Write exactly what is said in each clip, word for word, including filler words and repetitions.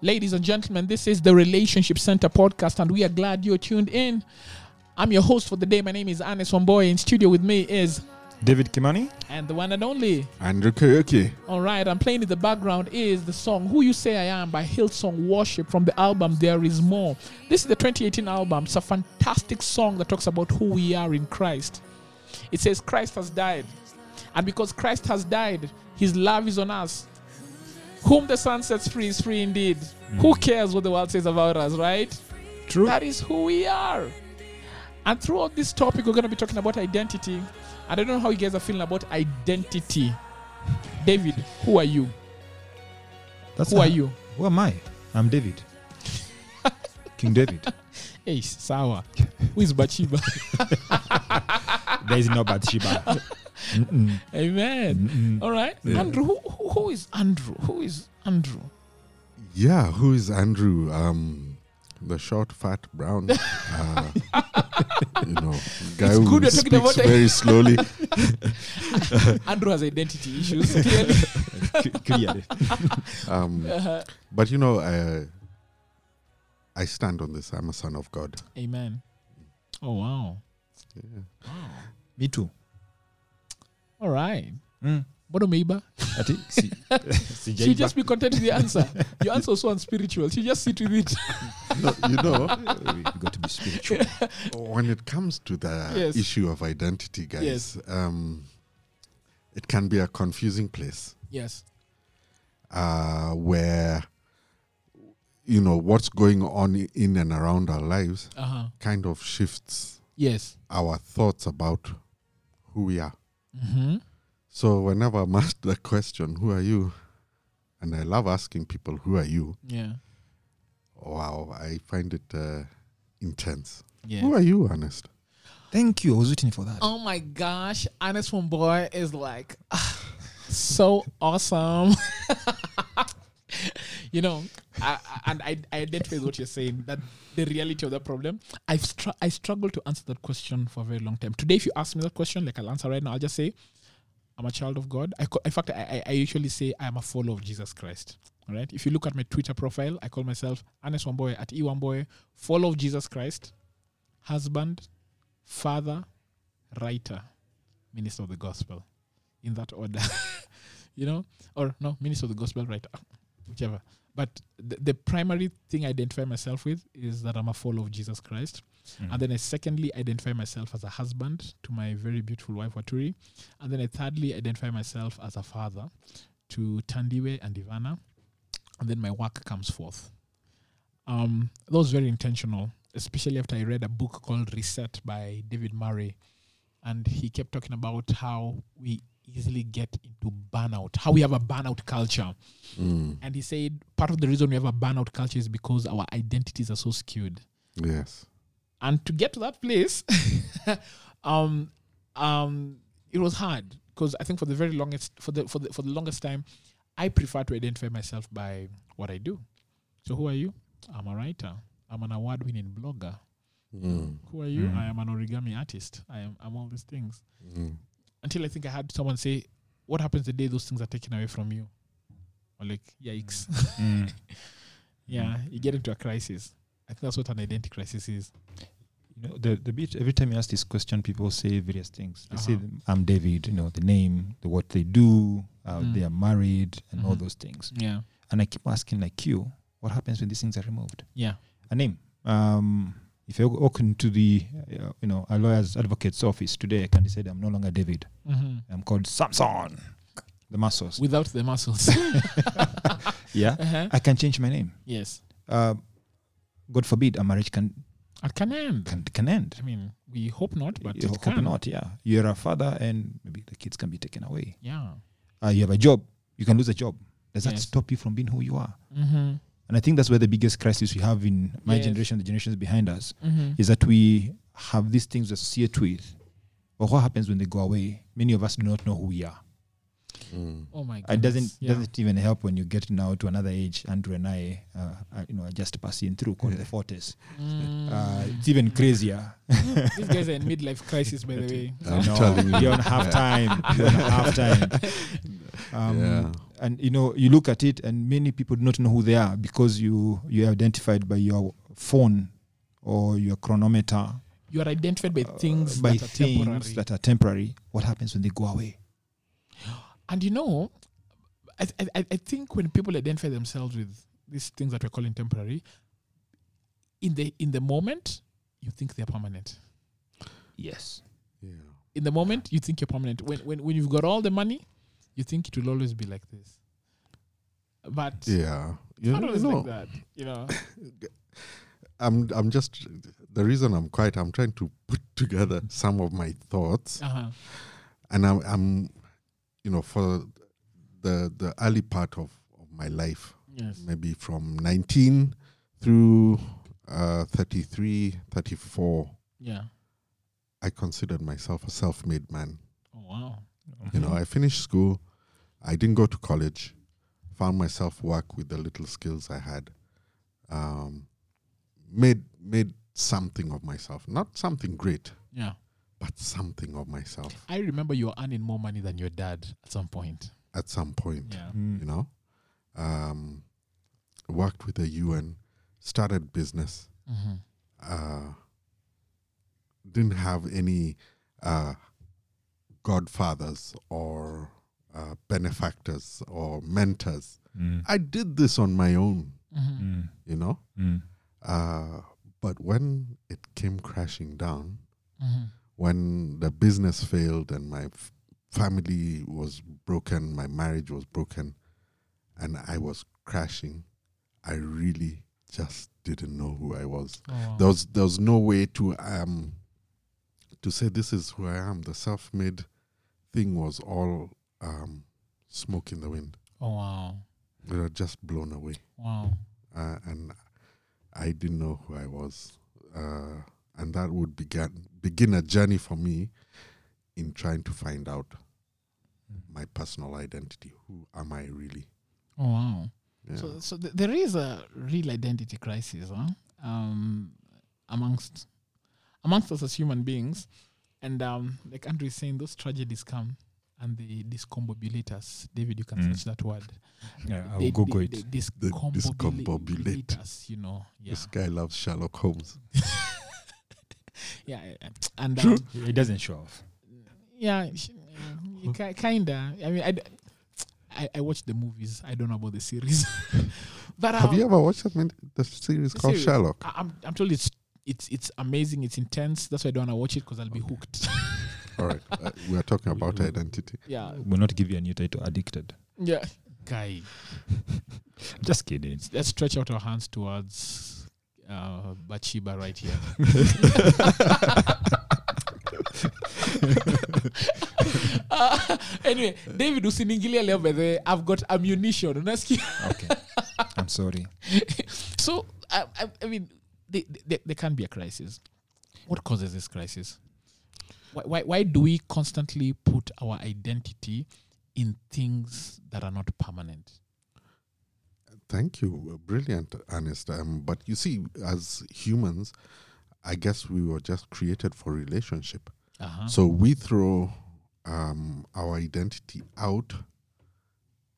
Ladies and gentlemen, this is the Relationship Center podcast, and we are glad you're tuned in. I'm your host for the day. My name is Ernest Wamboye. In studio with me is David Kimani. And the one and only Andrew Kariuki. All right, I'm playing in the background is the song Who You Say I Am by Hillsong Worship from the album There Is More. This is the twenty eighteen album. It's a fantastic song that talks about who we are in Christ. It says Christ has died. And because Christ has died, his love is on us. Whom the sun sets free is free indeed. Mm. Who cares what the world says about us, right? True. That is who we are. And throughout this topic, we're going to be talking about identity. I don't know how you guys are feeling about identity. David, who are you? That's who a, are you? Who am I? I'm David. King David. Hey, sour. Who is Bathsheba? There is no Bathsheba. Mm-mm. Amen. Mm-mm. All right. Yeah. Andrew, who, who, who is Andrew? Who is Andrew? Yeah, who is Andrew? Um, the short, fat, brown, uh, you know, guy it's who speaks very slowly. Andrew has identity issues, clearly. clearly. Um, uh-huh. But, you know, uh, I stand on this. I'm a son of God. Amen. Oh, wow. Yeah. Wow. Me too. All right. Mm. Bodo meiba. She just be content with the answer. Your answer was so unspiritual. She just sit with it. No, you know, we got to be spiritual. When it comes to the yes. issue of identity, guys, yes. um, it can be a confusing place. Yes. Uh, where, you know, what's going on in and around our lives uh-huh. kind of shifts yes. our thoughts about who we are. Mm-hmm. So whenever I'm asked the question, who are you? And I love asking people, who are you? Yeah. Wow, I find it uh, intense. Yeah. Who are you, Ernest? Thank you. I was waiting for that. Oh my gosh. Ernest Wamboye is like so awesome. You know, I, I, and I, I identify with what you're saying, that the reality of that problem. I've str- I struggled to answer that question for a very long time. Today, if you ask me that question, like I'll answer right now, I'll just say, I'm a child of God. I co- in fact, I, I usually say I am a follower of Jesus Christ. All right. If you look at my Twitter profile, I call myself Ernest Wamboye at E Wamboye, follower of Jesus Christ, husband, father, writer, minister of the gospel, in that order. You know, or no, minister of the gospel, writer, whichever. But th- the primary thing I identify myself with is that I'm a follower of Jesus Christ. Mm. And then I secondly identify myself as a husband to my very beautiful wife, Waturi. And then I thirdly identify myself as a father to Tandiwe and Ivana. And then my work comes forth. Um, that was very intentional, especially after I read a book called Reset by David Murray. And he kept talking about how we easily get into burnout, how we have a burnout culture. Mm. And he said part of the reason we have a burnout culture is because our identities are so skewed. Yes. And to get to that place, um, um, it was hard because I think for the very longest, for the for the for the longest time, I prefer to identify myself by what I do. So who are you? I'm a writer. I'm an award-winning blogger. Mm. Who are you? Mm. I am an origami artist. I am I'm all these things. Mm. Until I think I had someone say, "What happens the day those things are taken away from you?" Or like, yikes! Mm. Yeah, you get into a crisis. I think that's what an identity crisis is. You know, the the bit every time you ask this question, people say various things. They uh-huh. say, "I'm David," you know, the name, the, what they do, uh, mm. they are married, and mm-hmm. all those things. Yeah. And I keep asking, like, you, what happens when these things are removed? Yeah. A name. Um, if I walk into the, uh, you know, a lawyer's advocate's office today, I can decide I'm no longer David. Mm-hmm. I'm called Samson. The muscles. Without the muscles. Yeah. Uh-huh. I can change my name. Yes. Uh, God forbid a marriage can It can end. Can, can end. I mean, we hope not, but you it hope can. not. Yeah, you're a father, and maybe the kids can be taken away. Yeah, uh, you have a job. You can lose a job. Does yes. that stop you from being who you are? Mm-hmm. And I think that's where the biggest crisis we have in my yes. generation, the generations behind us, mm-hmm. is that we have these things associated with. But what happens when they go away? Many of us do not know who we are. Mm. Oh my God! It doesn't yeah. doesn't even help when you get now to another age. Andrew and I, uh, are, you know, are just passing through called yeah. the forties. Mm. Uh, it's even crazier. These guys are in midlife crisis, by the way. I'm no, telling you, you're on half time. You're on half time. Um, yeah. And, you know, you look at it and many people do not know who they are because you you identified by your phone or your chronometer. You are identified by things, uh, by that, things are temporary. that are temporary. What happens when they go away? And, you know, I, I, I think when people identify themselves with these things that we're calling temporary, in the in the moment, you think they're permanent. Yes. Yeah. In the moment, you think you're permanent. When when when you've got all the money, you think it will always be like this. But yeah, it's not always like that. You know. I'm I'm just the reason I'm quiet. I'm trying to put together some of my thoughts, uh-huh. and I'm I'm, you know, for the the early part of, of my life, yes. maybe from nineteen through uh, thirty-three, thirty-four Yeah. I considered myself a self-made man. Oh, wow. Mm-hmm. You know, I finished school. I didn't go to college. Found myself work with the little skills I had. Um, made made something of myself. Not something great. Yeah. But something of myself. I remember you were earning more money than your dad at some point. At some point. Yeah. Mm. You know? Um, worked with the U N. Started business. Mm-hmm. Uh didn't have any uh, godfathers or uh, benefactors or mentors. Mm. I did this on my own, mm-hmm. mm. you know? Mm. Uh, but when it came crashing down, mm-hmm. when the business failed and my f- family was broken, my marriage was broken, and I was crashing, I really just didn't know who I was. Oh. There was, there was no way to... um. To say this is who I am, the self-made thing was all um, smoke in the wind. Oh, wow. We were just blown away. Wow. Uh, and I didn't know who I was. Uh, and that would began, begin a journey for me in trying to find out my personal identity. Who am I really? Oh, wow. Yeah. So so th- there is a real identity crisis huh? um, amongst... amongst us as human beings, and um, like Andrew is saying, those tragedies come and they discombobulate us. David, you can mm. search that word. Yeah, I'll they, Google they, it. They discombobulate, discombobulate us, you know. Yeah. This guy loves Sherlock Holmes. yeah, and um, yeah, he doesn't show off. Yeah, uh, kinda. I mean, I, d- I I watched the movies. I don't know about the series. but um, have you ever watched that min- the series the called series? Sherlock? I, I'm I'm told it's. It's it's amazing. It's intense. That's why I don't want to watch it because I'll okay. be hooked. All right, uh, we are talking about we, we, identity. Yeah, we'll not give you a new title. Addicted. Yeah, guy. Just kidding. Let's, let's stretch out our hands towards uh, Bathsheba right here. uh, anyway, David, usiniingilia leo bethe. I've got ammunition. Okay, I'm sorry. So I, I, I mean. There can be a crisis. What causes this crisis? Why, why why do we constantly put our identity in things that are not permanent? Thank you. Brilliant, Ernest. Um, but you see, as humans, I guess we were just created for relationship. Uh-huh. So we throw um, our identity out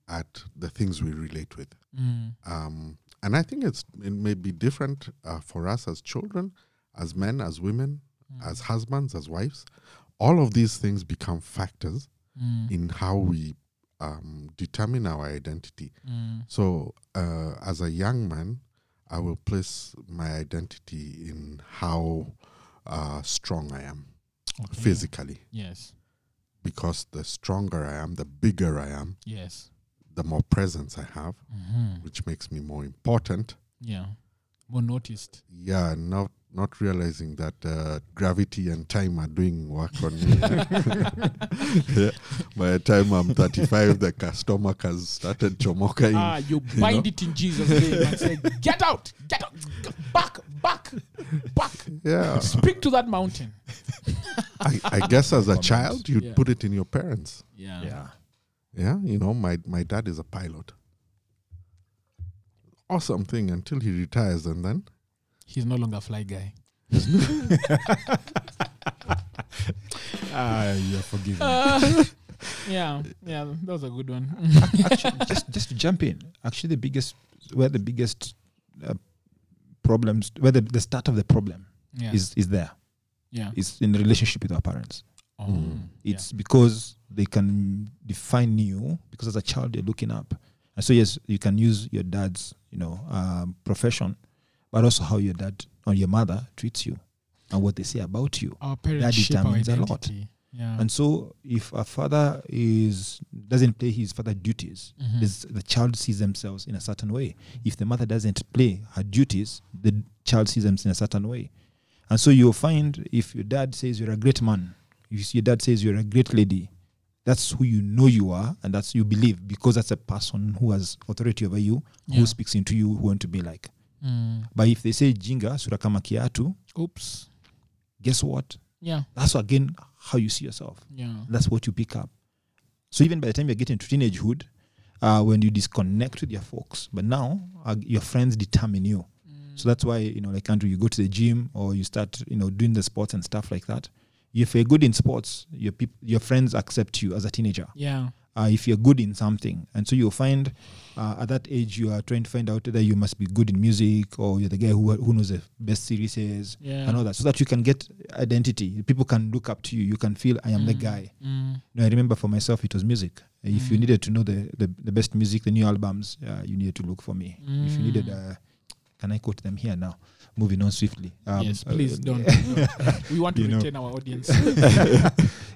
at the things we relate with. Mm. Um And I think it's it may be different uh, for us as children, as men, as women, mm. as husbands, as wives. All of these things become factors mm. in how we um, determine our identity. Mm. So uh, as a young man, I will place my identity in how uh, strong I am okay. physically. Yes. Because the stronger I am, the bigger I am. Yes. The more presence I have, mm-hmm. which makes me more important. Yeah, more noticed. Yeah, not not realizing that uh, gravity and time are doing work on me. yeah. By the time I'm thirty-five, the stomach has started chomokaing. Ah, you bind you know? it in Jesus' name and say, "Get out! Get out! Back! Back! Back!" Yeah. Speak to that mountain. I, I guess as a child, you'd yeah. put it in your parents. Yeah. Yeah. Yeah, you know, my, my dad is a pilot. Awesome thing until he retires and then... He's no longer a fly guy. ah, you're forgiven. Uh, Yeah, yeah, that was a good one. Actually, just just to jump in, actually, the biggest where the biggest uh, problems, where the, the start of the problem yeah. is is there. Yeah, it's in the relationship with our parents. Oh, mm. It's yeah. because they can define you, because as a child they're looking up. And so yes, you can use your dad's, you know, um, profession, but also how your dad or your mother treats you and what they say about you. Our parents that determines shape our identity. A lot. Yeah. And so if a father is doesn't play his father duties, mm-hmm. the child sees themselves in a certain way. If the mother doesn't play her duties, the child sees them in a certain way. And so you'll find if your dad says you're a great man, if your dad says you're a great lady, that's who you know you are, and that's who you believe, because that's a person who has authority over you, yeah. who speaks into you, who want to be like. Mm. But if they say jinga, sura kama kiatu, oops, guess what? Yeah. That's again how you see yourself. Yeah. That's what you pick up. So even by the time you get into teenagehood, uh, when you disconnect with your folks, but now uh, your friends determine you. Mm. So that's why, you know, like Andrew, you go to the gym or you start, you know, doing the sports and stuff like that. If you're good in sports, your peop- your friends accept you as a teenager. Yeah. Uh, if you're good in something. And so you'll find uh, at that age you are trying to find out whether you must be good in music or you're the guy who who knows the best series is yeah. and all that. So that you can get identity. People can look up to you. You can feel, I am mm. the guy. Mm. Now, I remember for myself, it was music. If mm. you needed to know the, the, the best music, the new albums, uh, you needed to look for me. Mm. If you needed, uh, can I quote them here now? Moving on swiftly. Um, yes, please uh, don't. We want to retain know. our audience.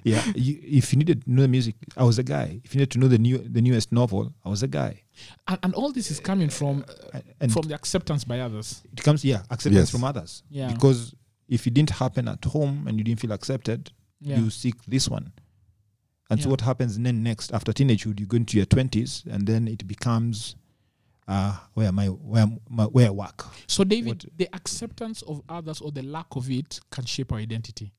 yeah, you, if you needed to know the music, I was a guy. If you needed to know the new, the newest novel, I was a guy. And, and all this is coming from uh, and from the acceptance by others. It comes, yeah, acceptance yes. from others. Yeah. Because if it didn't happen at home and you didn't feel accepted, yeah. you seek this one. And yeah. so what happens then next after teenagehood? You go into your twenties, and then it becomes. Uh, where my where my, where work. So David, what? The acceptance of others or the lack of it can shape our identity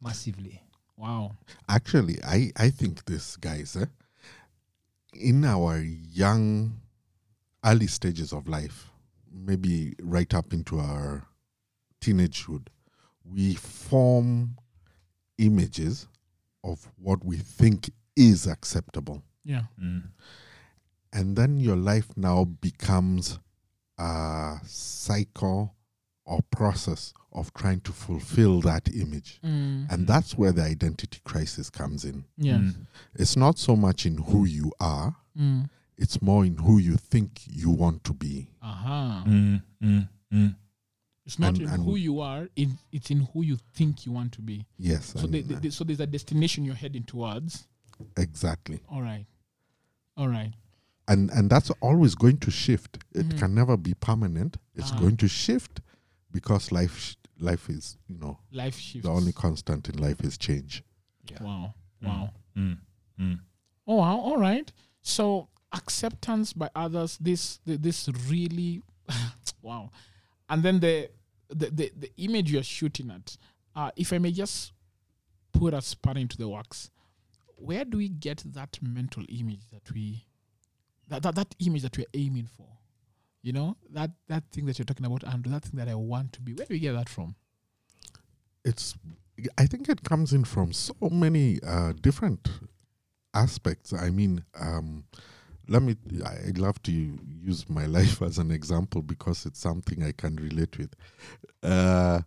massively. Wow. Actually, I, I think this, guys, eh, in our young, early stages of life, maybe right up into our teenagehood, we form images of what we think is acceptable. Yeah. Mm. And then your life now becomes a cycle or process of trying to fulfill that image. Mm. And that's where the identity crisis comes in. Yes. Mm. It's not so much in who you are. Mm. It's more in who you think you want to be. Aha. Uh-huh. Mm, mm, mm. It's not and, in and who you are. It, it's in who you think you want to be. Yes. So, the, the, the, so there's a destination you're heading towards. Exactly. All right. All right. And and that's always going to shift. It mm. can never be permanent. It's ah. going to shift because life sh- life is, you know, life shifts. The only constant in life is change. Yeah. Wow. Mm. Wow. Mm. Mm. Oh, wow. All right. So acceptance by others, this this really, wow. And then the, the, the, the image you're shooting at, uh, if I may just put a spanner into the works, where do we get that mental image that we... That, that that image that we're aiming for, you know, that, that thing that you're talking about, Andrew, that thing that I want to be. Where do we get that from? It's, I think it comes in from so many uh, different aspects. I mean, um, let me. I'd love to use my life as an example because it's something I can relate with. Uh,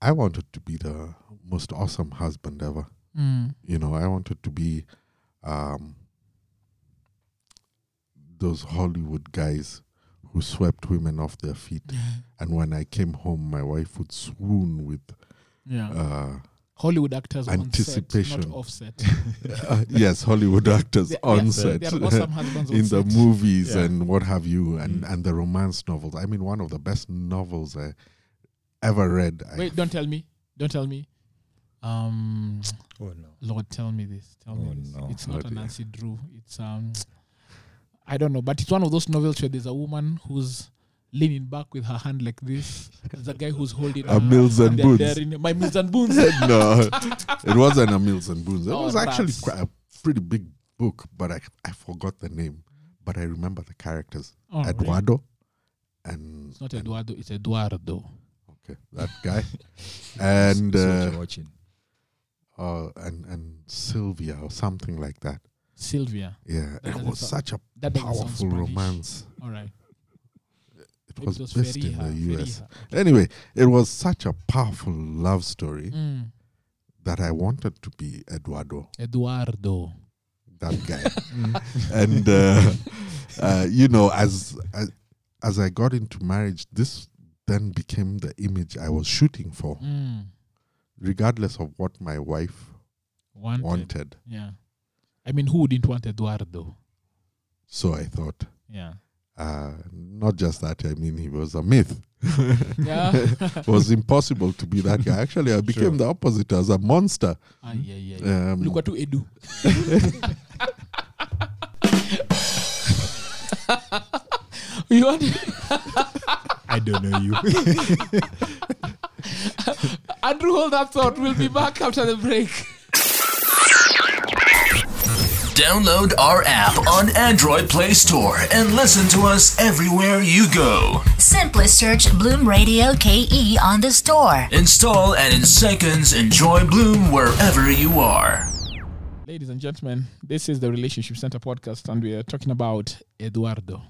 I wanted to be the most awesome husband ever. Mm. You know, I wanted to be. Um, those Hollywood guys who swept women off their feet. And when I came home, my wife would swoon with yeah. uh, Hollywood actors anticipation. On set, not offset. uh, yes, Hollywood actors they, on yes, set. They are awesome husbands on in set. The movies yeah. and what have you, and, mm. and the romance novels. I mean, one of the best novels I ever read. Wait, I don't f- tell me. Don't tell me. Um, oh, no. Lord, tell me this. Tell oh, me this. No. It's not a Nancy yeah. Drew. It's... um. I don't know, but it's one of those novels where there's a woman who's leaning back with her hand like this. There's a guy who's holding a Mills and Boons. My Mills and Boons. No, it wasn't a Mills and Boons. It oh, was actually quite a pretty big book, but I I forgot the name. But I remember the characters. Oh, Eduardo. Really? And it's not and Eduardo, it's Eduardo. Okay, that guy. And... Uh, what you're watching. or and, and Sylvia or something like that. Sylvia. Yeah, that it was so, such a powerful romance. All right. It was, it was based in the U S. Okay. Anyway, it was such a powerful love story mm. that I wanted to be Eduardo. Eduardo. That guy. And, uh, uh, you know, as, as as I got into marriage, this then became the image I was shooting for, mm. regardless of what my wife wanted. wanted. Yeah. I mean, who wouldn't want Eduardo? So I thought. Yeah. Uh, not just that, I mean, he was a myth. Yeah. It was impossible to be that guy. Actually, I became sure. the opposite, as a monster. Ah, yeah, yeah, yeah. Um, Look what to Edu. You want I don't know you. Andrew, hold that thought. We'll be back after the break. Download our app on Android Play Store and listen to us everywhere you go. Simply search Bloom Radio K E on the store. Install and in seconds enjoy Bloom wherever you are. Ladies and gentlemen, this is the Relationship Center podcast and we are talking about Eduardo.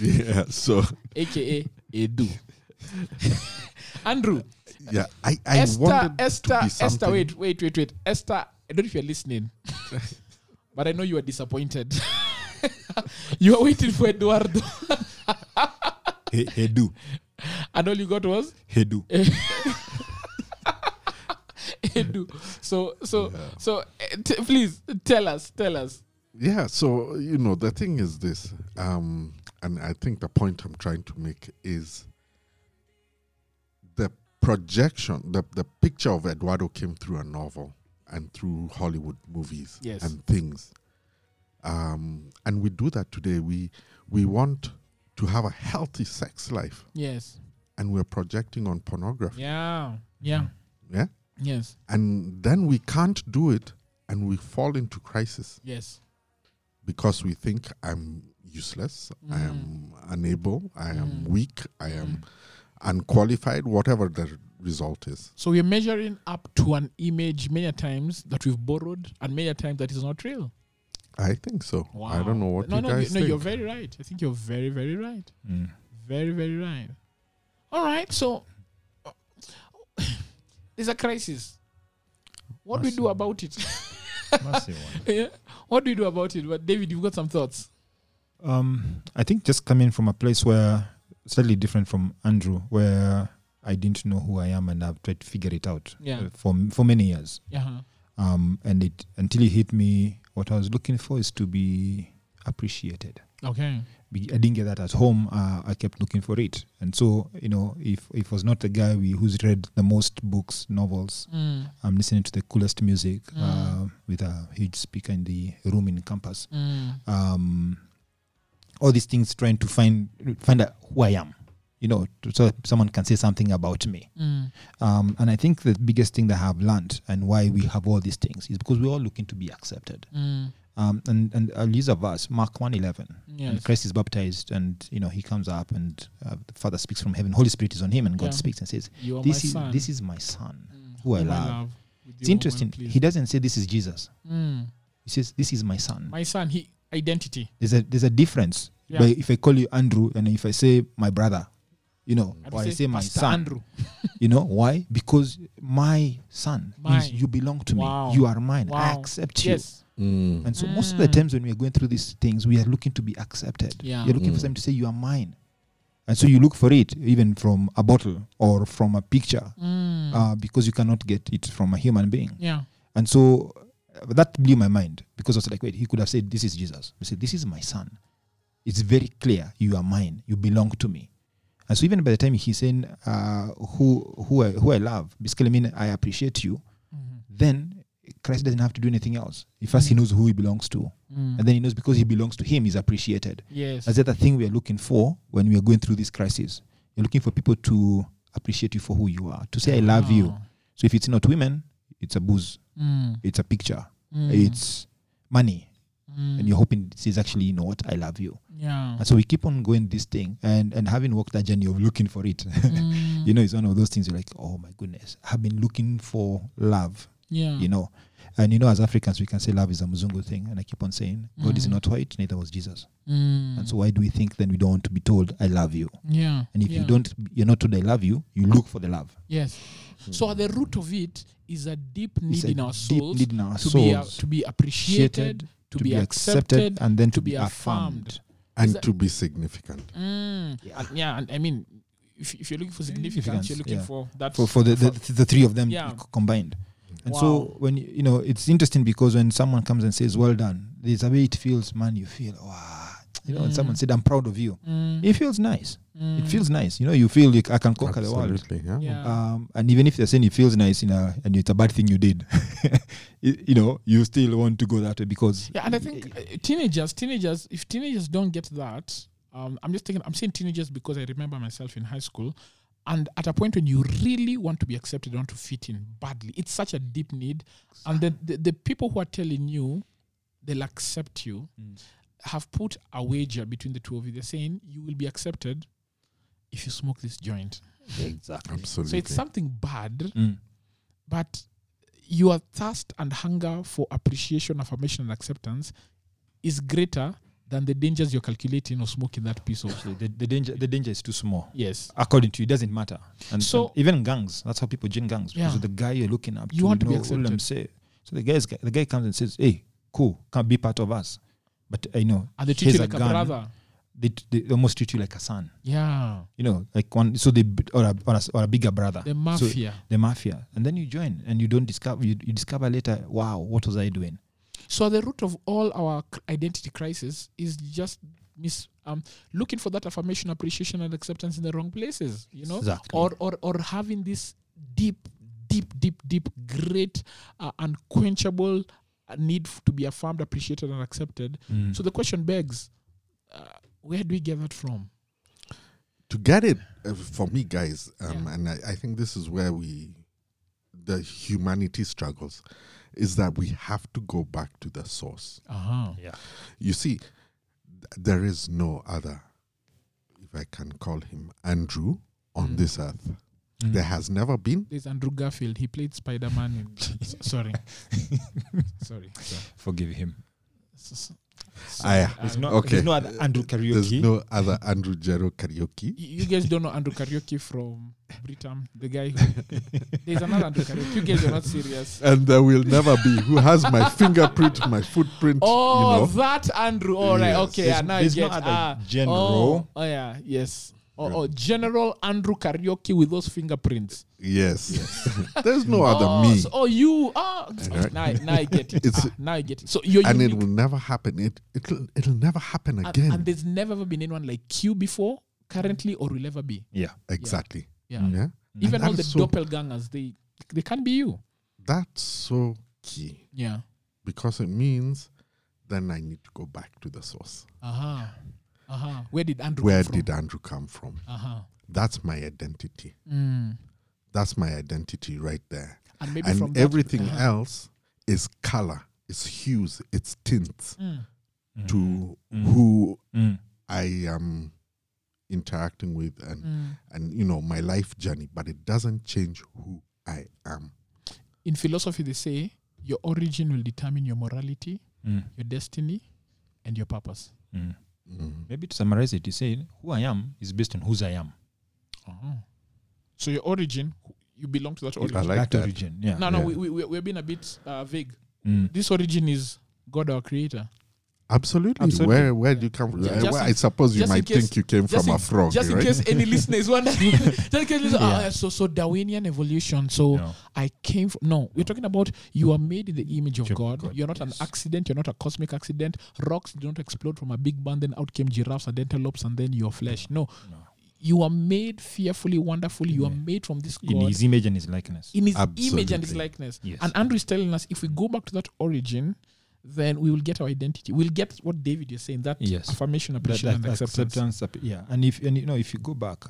Yeah, so... A K A Edu. Andrew. Yeah, I, I Esther, wanted Esther, to be something. Esther, wait, wait, wait, wait. Esther, I don't know if you're listening. But I know you are disappointed. You are waiting for Eduardo. He, he do. And all you got was? He do. He do. So, so, yeah. so t- please tell us, tell us. Yeah, so, you know, the thing is this, um, and I think the point I'm trying to make is the projection, the, the picture of Eduardo came through a novel. And through Hollywood movies yes. and things, um, and we do that today. We we want to have a healthy sex life. Yes, and we're projecting on pornography. Yeah, yeah, yeah. Yes, and then we can't do it, and we fall into crisis. Yes, because we think I'm useless. Mm. I am unable. I mm. am weak. I am mm. unqualified. Whatever the result is. So we're measuring up to an image many times that we've borrowed and many times that is not real. I think so. Wow. I don't know what no, you no, guys No, no, you're very right. I think you're very, very right. Mm. Very, very right. All right. So uh, there's a crisis. What Massive. do we do about it? Massive one. Yeah. What do we do about it? But David, you've got some thoughts. Um, I think just coming from a place where slightly different from Andrew, where I didn't know who I am, and I've tried to figure it out yeah. uh, for for many years. Uh-huh. Um, and it until it hit me, what I was looking for is to be appreciated. Okay, be, I didn't get that at home. Uh, I kept looking for it, and so you know, if if I was not a guy we, who's read the most books, novels, mm. I'm listening to the coolest music mm. uh, with a huge speaker in the room in campus. Mm. Um, all these things, trying to find find out who I am. You know, to, so that someone can say something about me. Mm. Um, and I think the biggest thing that I have learned and why we have all these things is because we're all looking to be accepted. Mm. Um, and, and I'll use a verse, Mark one eleven. Yes. And Christ is baptized and, you know, he comes up and uh, the Father speaks from heaven. Holy Spirit is on him and God yeah. speaks and says, this is, this is my son mm. who I love. I love it's interesting. Woman, he doesn't say this is Jesus. Mm. He says, this is my son. My son, he identity. There's a, there's a difference. Yeah. But if I call you Andrew and if I say my brother, you know, or I say my son, Andrew. You know, why? Because my son my. means you belong to wow. me. You are mine. Wow. I accept yes. you. Mm. And so mm. most of the times when we are going through these things, we are looking to be accepted. Yeah. You're looking mm. for someone to say you are mine. And so you look for it, even from a bottle or from a picture, mm. uh, because you cannot get it from a human being. Yeah. And so uh, that blew my mind because I was like, wait, he could have said, this is Jesus. He said, this is my son. It's very clear. You are mine. You belong to me. And so even by the time he's saying uh, who who I, who I love, basically mean I appreciate you, mm-hmm. then Christ doesn't have to do anything else. First, mm. he knows who he belongs to. Mm. And then he knows because he belongs to him, he's appreciated. Yes. That's the thing we are looking for when we are going through this crisis. You're looking for people to appreciate you for who you are, to say, I love oh. you. So if it's not women, it's a booze. Mm. It's a picture. Mm. It's money. Mm. And you're hoping it says, actually, you know what? I love you. Yeah. And so we keep on going this thing and, and having walked that journey of looking for it. Mm. You know, it's one of those things you're like, oh my goodness, I've been looking for love Yeah. You know, and you know, as Africans, we can say love is a Mzungu thing. And I keep on saying, God mm. is not white, neither was Jesus. Mm. And so why do we think then we don't want to be told, I love you? Yeah. And if yeah. you don't, you're not told, I love you, you look for the love. Yes. So, so at the root of it is a deep need a in our souls, deep need in our to, souls be, uh, to be appreciated, to, to be accepted, accepted, and then to, to be affirmed. affirmed. And that, to be significant. Mm, yeah. And, yeah, and I mean, if, if you're looking for significance, you're looking yeah. for that. For, for the, the, the three of them yeah. combined. And wow. so when, you know, it's interesting because when someone comes and says, well done, there's a way it feels, man, you feel, wow. You know, mm. when someone said, I'm proud of you, mm. it feels nice. Mm. It feels nice. You know, you feel like I can conquer Absolutely, the world. Yeah. Yeah. Um, and even if they're saying it feels nice, you know, and it's a bad thing you did, you know, you still want to go that way because... Yeah, and I think uh, teenagers, teenagers, if teenagers don't get that, um, I'm just thinking, I'm saying teenagers because I remember myself in high school, and at a point when you really want to be accepted, want to fit in badly, it's such a deep need. And the, the, the people who are telling you they'll accept you mm. have put a wager between the two of you. They're saying you will be accepted if you smoke this joint. Exactly. Absolutely. So it's something bad, mm. but your thirst and hunger for appreciation, affirmation, and acceptance is greater than the dangers you're calculating of smoking that piece of so the, the danger the danger is too small. Yes. According to you, it doesn't matter. And so and even gangs, that's how people join gangs. Because yeah. of the guy you're looking up to, you want you know, to be accepted. Them say. So the guy's the guy comes and says, hey, cool, can't be part of us. But I uh, you know, and they treat you like a, a brother. They, they almost treat you like a son. Yeah. You know, like one so they or a or a, or a bigger brother. The mafia. So the mafia. And then you join and you don't discover you, you discover later, wow, what was I doing? So the root of all our identity crisis is just mis- um, looking for that affirmation, appreciation, and acceptance in the wrong places, you know, exactly. or or or having this deep, deep, deep, deep, great, uh, unquenchable need f- to be affirmed, appreciated, and accepted. Mm. So the question begs, uh, where do we get that from? To get it, uh, for me, guys, um, yeah. and I, I think this is where we, the humanity struggles. Is that we have to go back to the source. Uh-huh. Yeah. You see, th- there is no other, if I can call him Andrew, on mm. this earth. Mm. There has never been. There's Andrew Garfield. He played Spider-Man. In S- sorry. sorry. Sorry. Forgive him. S- sorry. I, there's, no, okay. there's no other Andrew Kariuki. There's no other Andrew Jero Kariuki. You guys don't know Andrew Kariuki from Britain, the guy who there's another Andrew Kariuki. You guys are not serious. And there will never be who has my fingerprint, my footprint. Oh, you know. That Andrew. All oh, yes. right, okay. There's, yeah, now there's I get, no other uh, general. Oh, oh, yeah, yes. Oh, oh, General Andrew Kariuki with those fingerprints. Yes. yes. There's no other oh, me. So, oh, you. Oh, right. now, now I get it. It's ah, now I get it. So you're and unique. It will never happen. It it'll it'll never happen and, again. And there's never ever been anyone like you before, currently, or will ever be. Yeah, exactly. Yeah. yeah. yeah. Even and all the so doppelgangers, they they can't be you. That's so key. Yeah. Because it means, then I need to go back to the source. Aha. Uh-huh. Uh-huh. Where did Andrew Where come from? did Andrew come from? Uh-huh. That's my identity. Mm. That's my identity right there. And, maybe and from everything that, uh-huh. else is color, it's hues, it's tints mm. Mm. to mm. who mm. I am interacting with and mm. and you know my life journey, but it doesn't change who I am. In philosophy, they say your origin will determine your morality, mm. your destiny, and your purpose. Mm. Mm. Maybe to summarize it, you say who I am is based on whose I am. Uh-huh. So your origin, you belong to that origin. I like that, that origin. Yeah. No, no, yeah. we we we're being a bit uh, vague. Mm. This origin is God, our Creator. Absolutely. Absolutely. Where where do you come from? Yeah. Well, I suppose you might case, think you came from in, a frog. Just right? in case any listener is wondering. just in case yeah. oh, so so Darwinian evolution. So no. I came from no, no. We're talking about you are made in the image of God. God. You're not yes. an accident. You're not a cosmic accident. Rocks don't explode from a big bang. Then out came giraffes and antelopes, and then your flesh. No. no. You are made fearfully, wonderfully. You yeah. are made from this God. In His image and His likeness. In His Absolutely. image and His likeness. Yes. And Andrew is telling us if we go back to that origin, then we will get our identity. We'll get what David is saying, that yes. affirmation, appreciation, that, that, and acceptance. acceptance. Yeah, and if and you know, if you go back,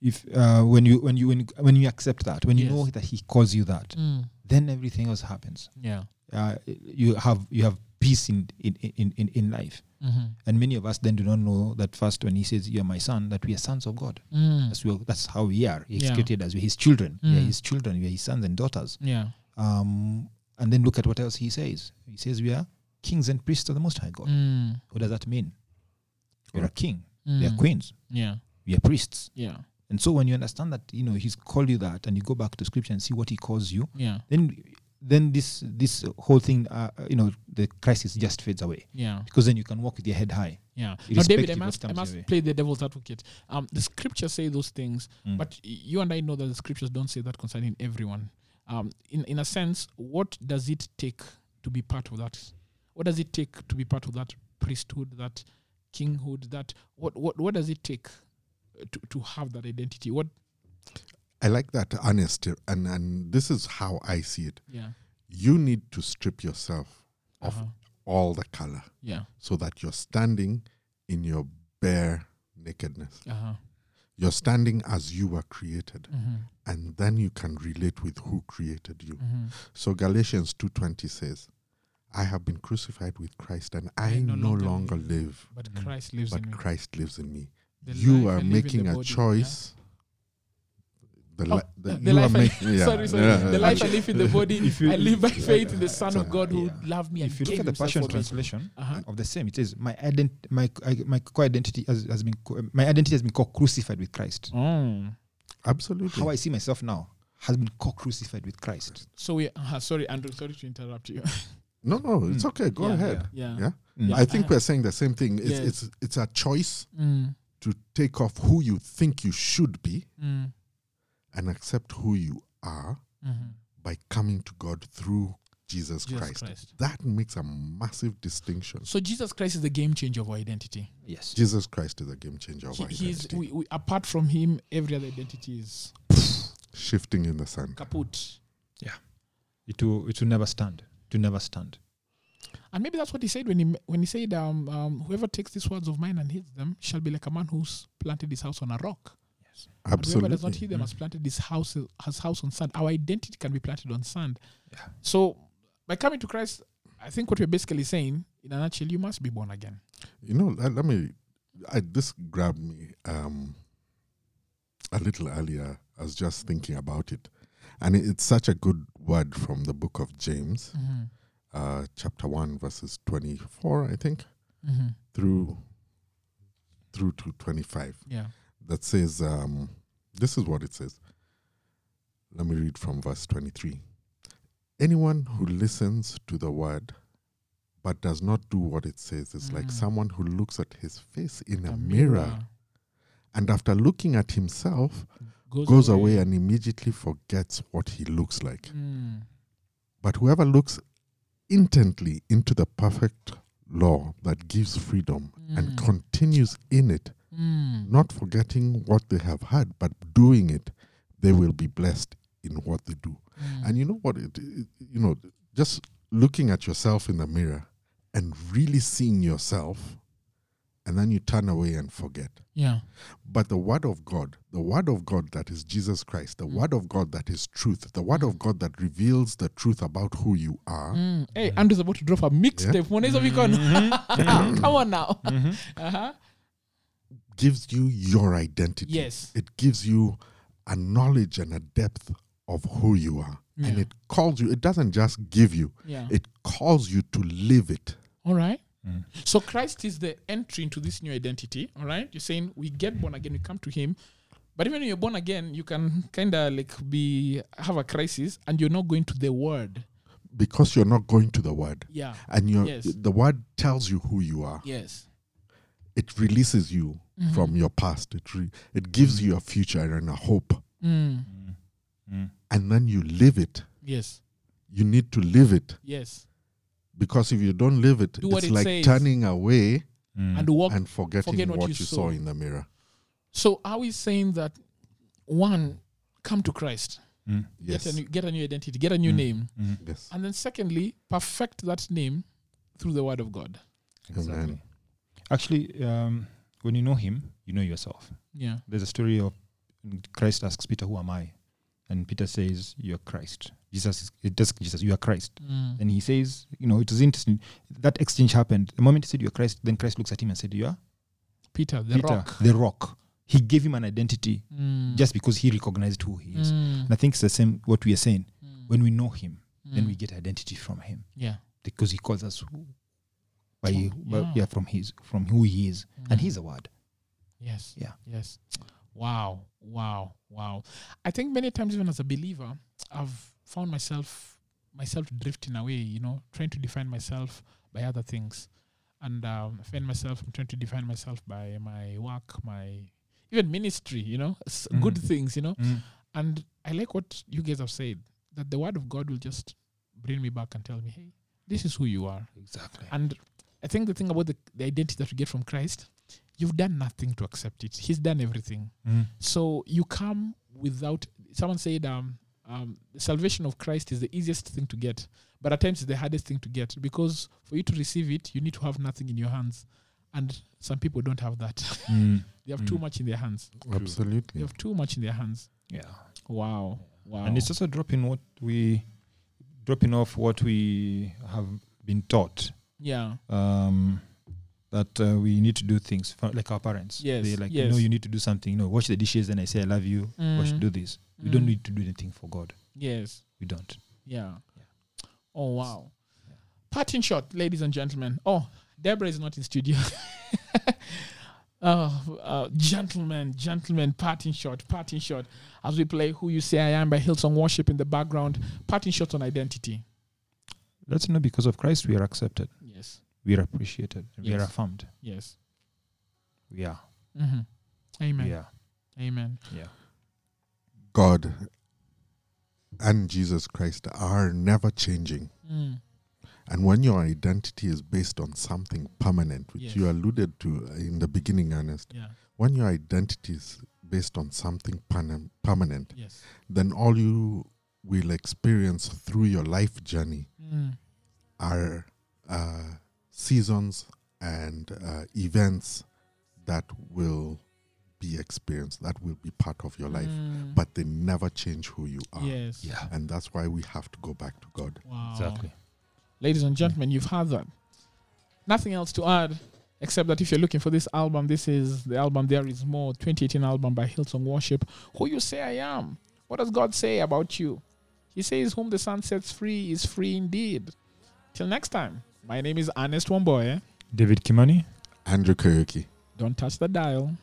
if uh, when you when you when you, when you accept that, when yes. you know that He calls you that, mm. then everything else happens. Yeah, uh, you have you have peace in in in in, in life. Mm-hmm. And many of us then do not know that first when He says, "You are my son," that we are sons of God. Mm. That's we are, that's how we are. He is created yeah. as we, His children. Mm. We are His children. We are His sons and daughters. Yeah. Um, And then look at what else he says. He says we are kings and priests of the Most High God. Mm. What does that mean? We're a king. Mm. We are queens. Yeah. We are priests. Yeah. And so when you understand that, you know, he's called you that, and you go back to scripture and see what he calls you, yeah. then then this this whole thing, uh, you know, the crisis just fades away. Yeah. Because then you can walk with your head high. Yeah. Now, David, I must, I must play the devil's advocate. Um, the scriptures say those things, mm. but you and I know that the scriptures don't say that concerning everyone. Um, in, in a sense, what does it take to be part of that? What does it take to be part of that priesthood, that kinghood, that what what, what does it take to, to have that identity? What I like that honesty, and, and this is how I see it. Yeah. You need to strip yourself of uh-huh. all the color. Yeah. So that you're standing in your bare nakedness. Uh-huh. You're standing as you were created, mm-hmm. and then you can relate with who created you. Mm-hmm. So Galatians two twenty says, I have been crucified with Christ, and I, I no, no longer live, live but mm-hmm. Christ lives but in me. Christ lives in me. The you are making a body, choice. Yeah? The, li- oh, the, the life I live in the body, if you, I live by faith in the Son so, of God who yeah. loved me. If you look at the Passion Translation uh-huh. of the same, it says my ident- my my co-identity has, has been co- my identity has been co-crucified with Christ. Mm. Absolutely, how I see myself now has been co-crucified with Christ. So we uh, sorry, Andrew, sorry to interrupt you. no, no, it's mm. okay. Go yeah, ahead. Yeah, yeah. yeah? Mm. I think uh, we're saying the same thing. It's yeah. it's it's a choice mm. to take off who you think you should be. Mm. And accept who you are mm-hmm. by coming to God through Jesus, Jesus Christ. Christ. That makes a massive distinction. So Jesus Christ is the game changer of our identity. Yes. Jesus Christ is the game changer of he, our identity. We, we, apart from him, every other identity is shifting in the sand. Kaput. Yeah. It will. It will never stand. It will never stand. And maybe that's what he said when he when he said, um, um, "Whoever takes these words of mine and heeds them shall be like a man who's planted his house on a rock." Absolutely. Whoever does not hear them has planted his house, his house on sand. Our identity can be planted on sand. Yeah. So by coming to Christ, I think what we're basically saying, in a nutshell, you must be born again. You know, let, let me, I, this grabbed me um, a little earlier. I was just thinking about it. And it, it's such a good word from the book of James, mm-hmm. uh, chapter one, verses twenty-four, I think, mm-hmm. through through to twenty-five. Yeah. That says, um, this is what it says. Let me read from verse twenty-three. Anyone who listens to the word but does not do what it says is mm-hmm. like someone who looks at his face in a, a mirror, mirror and after looking at himself goes, goes away. away and immediately forgets what he looks like. Mm. But whoever looks intently into the perfect law that gives freedom mm. and continues in it, Mm. not forgetting what they have had, but doing it, they will be blessed in what they do. Mm. And you know what? It, it, you know, just looking at yourself in the mirror and really seeing yourself, and then you turn away and forget. Yeah. But the Word of God, the Word of God that is Jesus Christ, the mm. Word of God that is truth, the Word of God that reveals the truth about who you are. Mm. Hey, Andrew's about to drop a mixtape. Yeah. Mm-hmm. Come on now. Mm-hmm. Uh-huh. Gives you your identity. Yes. It gives you a knowledge and a depth of who you are. Yeah. And it calls you, it doesn't just give you, yeah. it calls you to live it. All right. Mm. So Christ is the entry into this new identity. All right. You're saying we get born again, we come to him. But even when you're born again, you can kind of like be, have a crisis and you're not going to the word. Because you're not going to the word. Yeah. And you're, yes. the word tells you who you are. Yes. It releases you mm-hmm. from your past. It re- it gives you a future and a hope. Mm. Mm. And then you live it. Yes. You need to live it. Yes. Because if you don't live it, do it's it like says. turning away mm. and, walk, and forgetting forget what, what you, you saw in the mirror. So are we saying that, one, come to Christ. Mm. Yes. Get a, new, get a new identity. Get a new mm. name. Mm. Yes. And then secondly, perfect that name through the word of God. Exactly. Amen. Actually, um, when you know him, you know yourself. Yeah. There's a story of Christ asks Peter, "Who am I?" And Peter says, "You're Christ." Jesus, is, it does Jesus, "You are Christ." Mm. And he says, you know, it was interesting. That exchange happened. The moment he said, "You are Christ," then Christ looks at him and said, "You are Peter, the Peter, rock." The rock. He gave him an identity mm. just because he recognized who he is. Mm. And I think it's the same what we are saying. Mm. When we know him, mm. then we get identity from him. Yeah. Because he calls us who, by, yeah. by yeah, from his from who he is. Mm. And he's a word. Yes. Yeah. Yes. Wow. Wow. Wow. I think many times, even as a believer, I've found myself myself drifting away, you know, trying to define myself by other things. And um, I find myself, I'm trying to define myself by my work, my even ministry, you know, s- mm. good things, you know. Mm. And I like what you guys have said, that the word of God will just bring me back and tell me, hey, this is who you are. Exactly. And I think the thing about the, the identity that we get from Christ, you've done nothing to accept it. He's done everything. Mm. So you come without, someone said, um, um, the salvation of Christ is the easiest thing to get, but at times it's the hardest thing to get, because for you to receive it, you need to have nothing in your hands. And some people don't have that. Mm. They have mm. too much in their hands. Absolutely. They have too much in their hands. Yeah. Wow. Wow. And it's also dropping what we, dropping off what we have been taught. Yeah. Um, that uh, we need to do things for, like our parents. Yes. They like, yes. you know, you need to do something. You know, wash the dishes. And I say, I love you. Mm. Wash, do this. Mm. We don't need to do anything for God. Yes. We don't. Yeah. yeah. Oh wow. Yeah. Parting shot, ladies and gentlemen. Oh, Deborah is not in studio. Oh, uh, gentlemen, gentlemen, parting shot, parting shot. As we play Who You Say I Am by Hillsong Worship in the background, parting shot on identity. Let's know, because of Christ we are accepted. Yes. We are appreciated. Yes. We are affirmed. Yes. We are. Mm-hmm. Amen. Yeah. Amen. Yeah. God and Jesus Christ are never changing. Mm. And when your identity is based on something permanent, which yes. you alluded to in the beginning, Ernest, yeah. when your identity is based on something perna- permanent, yes. then all you will experience through your life journey mm. are uh, seasons and uh, events that will be experienced, that will be part of your mm. life, but they never change who you are. Yes. Yeah. And that's why we have to go back to God. Wow. Exactly. Ladies and gentlemen, you've heard that. Nothing else to add, except that if you're looking for this album, this is the album There Is More, twenty eighteen album by Hillsong Worship. Who You Say I Am? What does God say about you? He says, whom the Son sets free is free indeed. Till next time, my name is Ernest Wamboye. David Kimani. Andrew Kariuki. Don't touch the dial.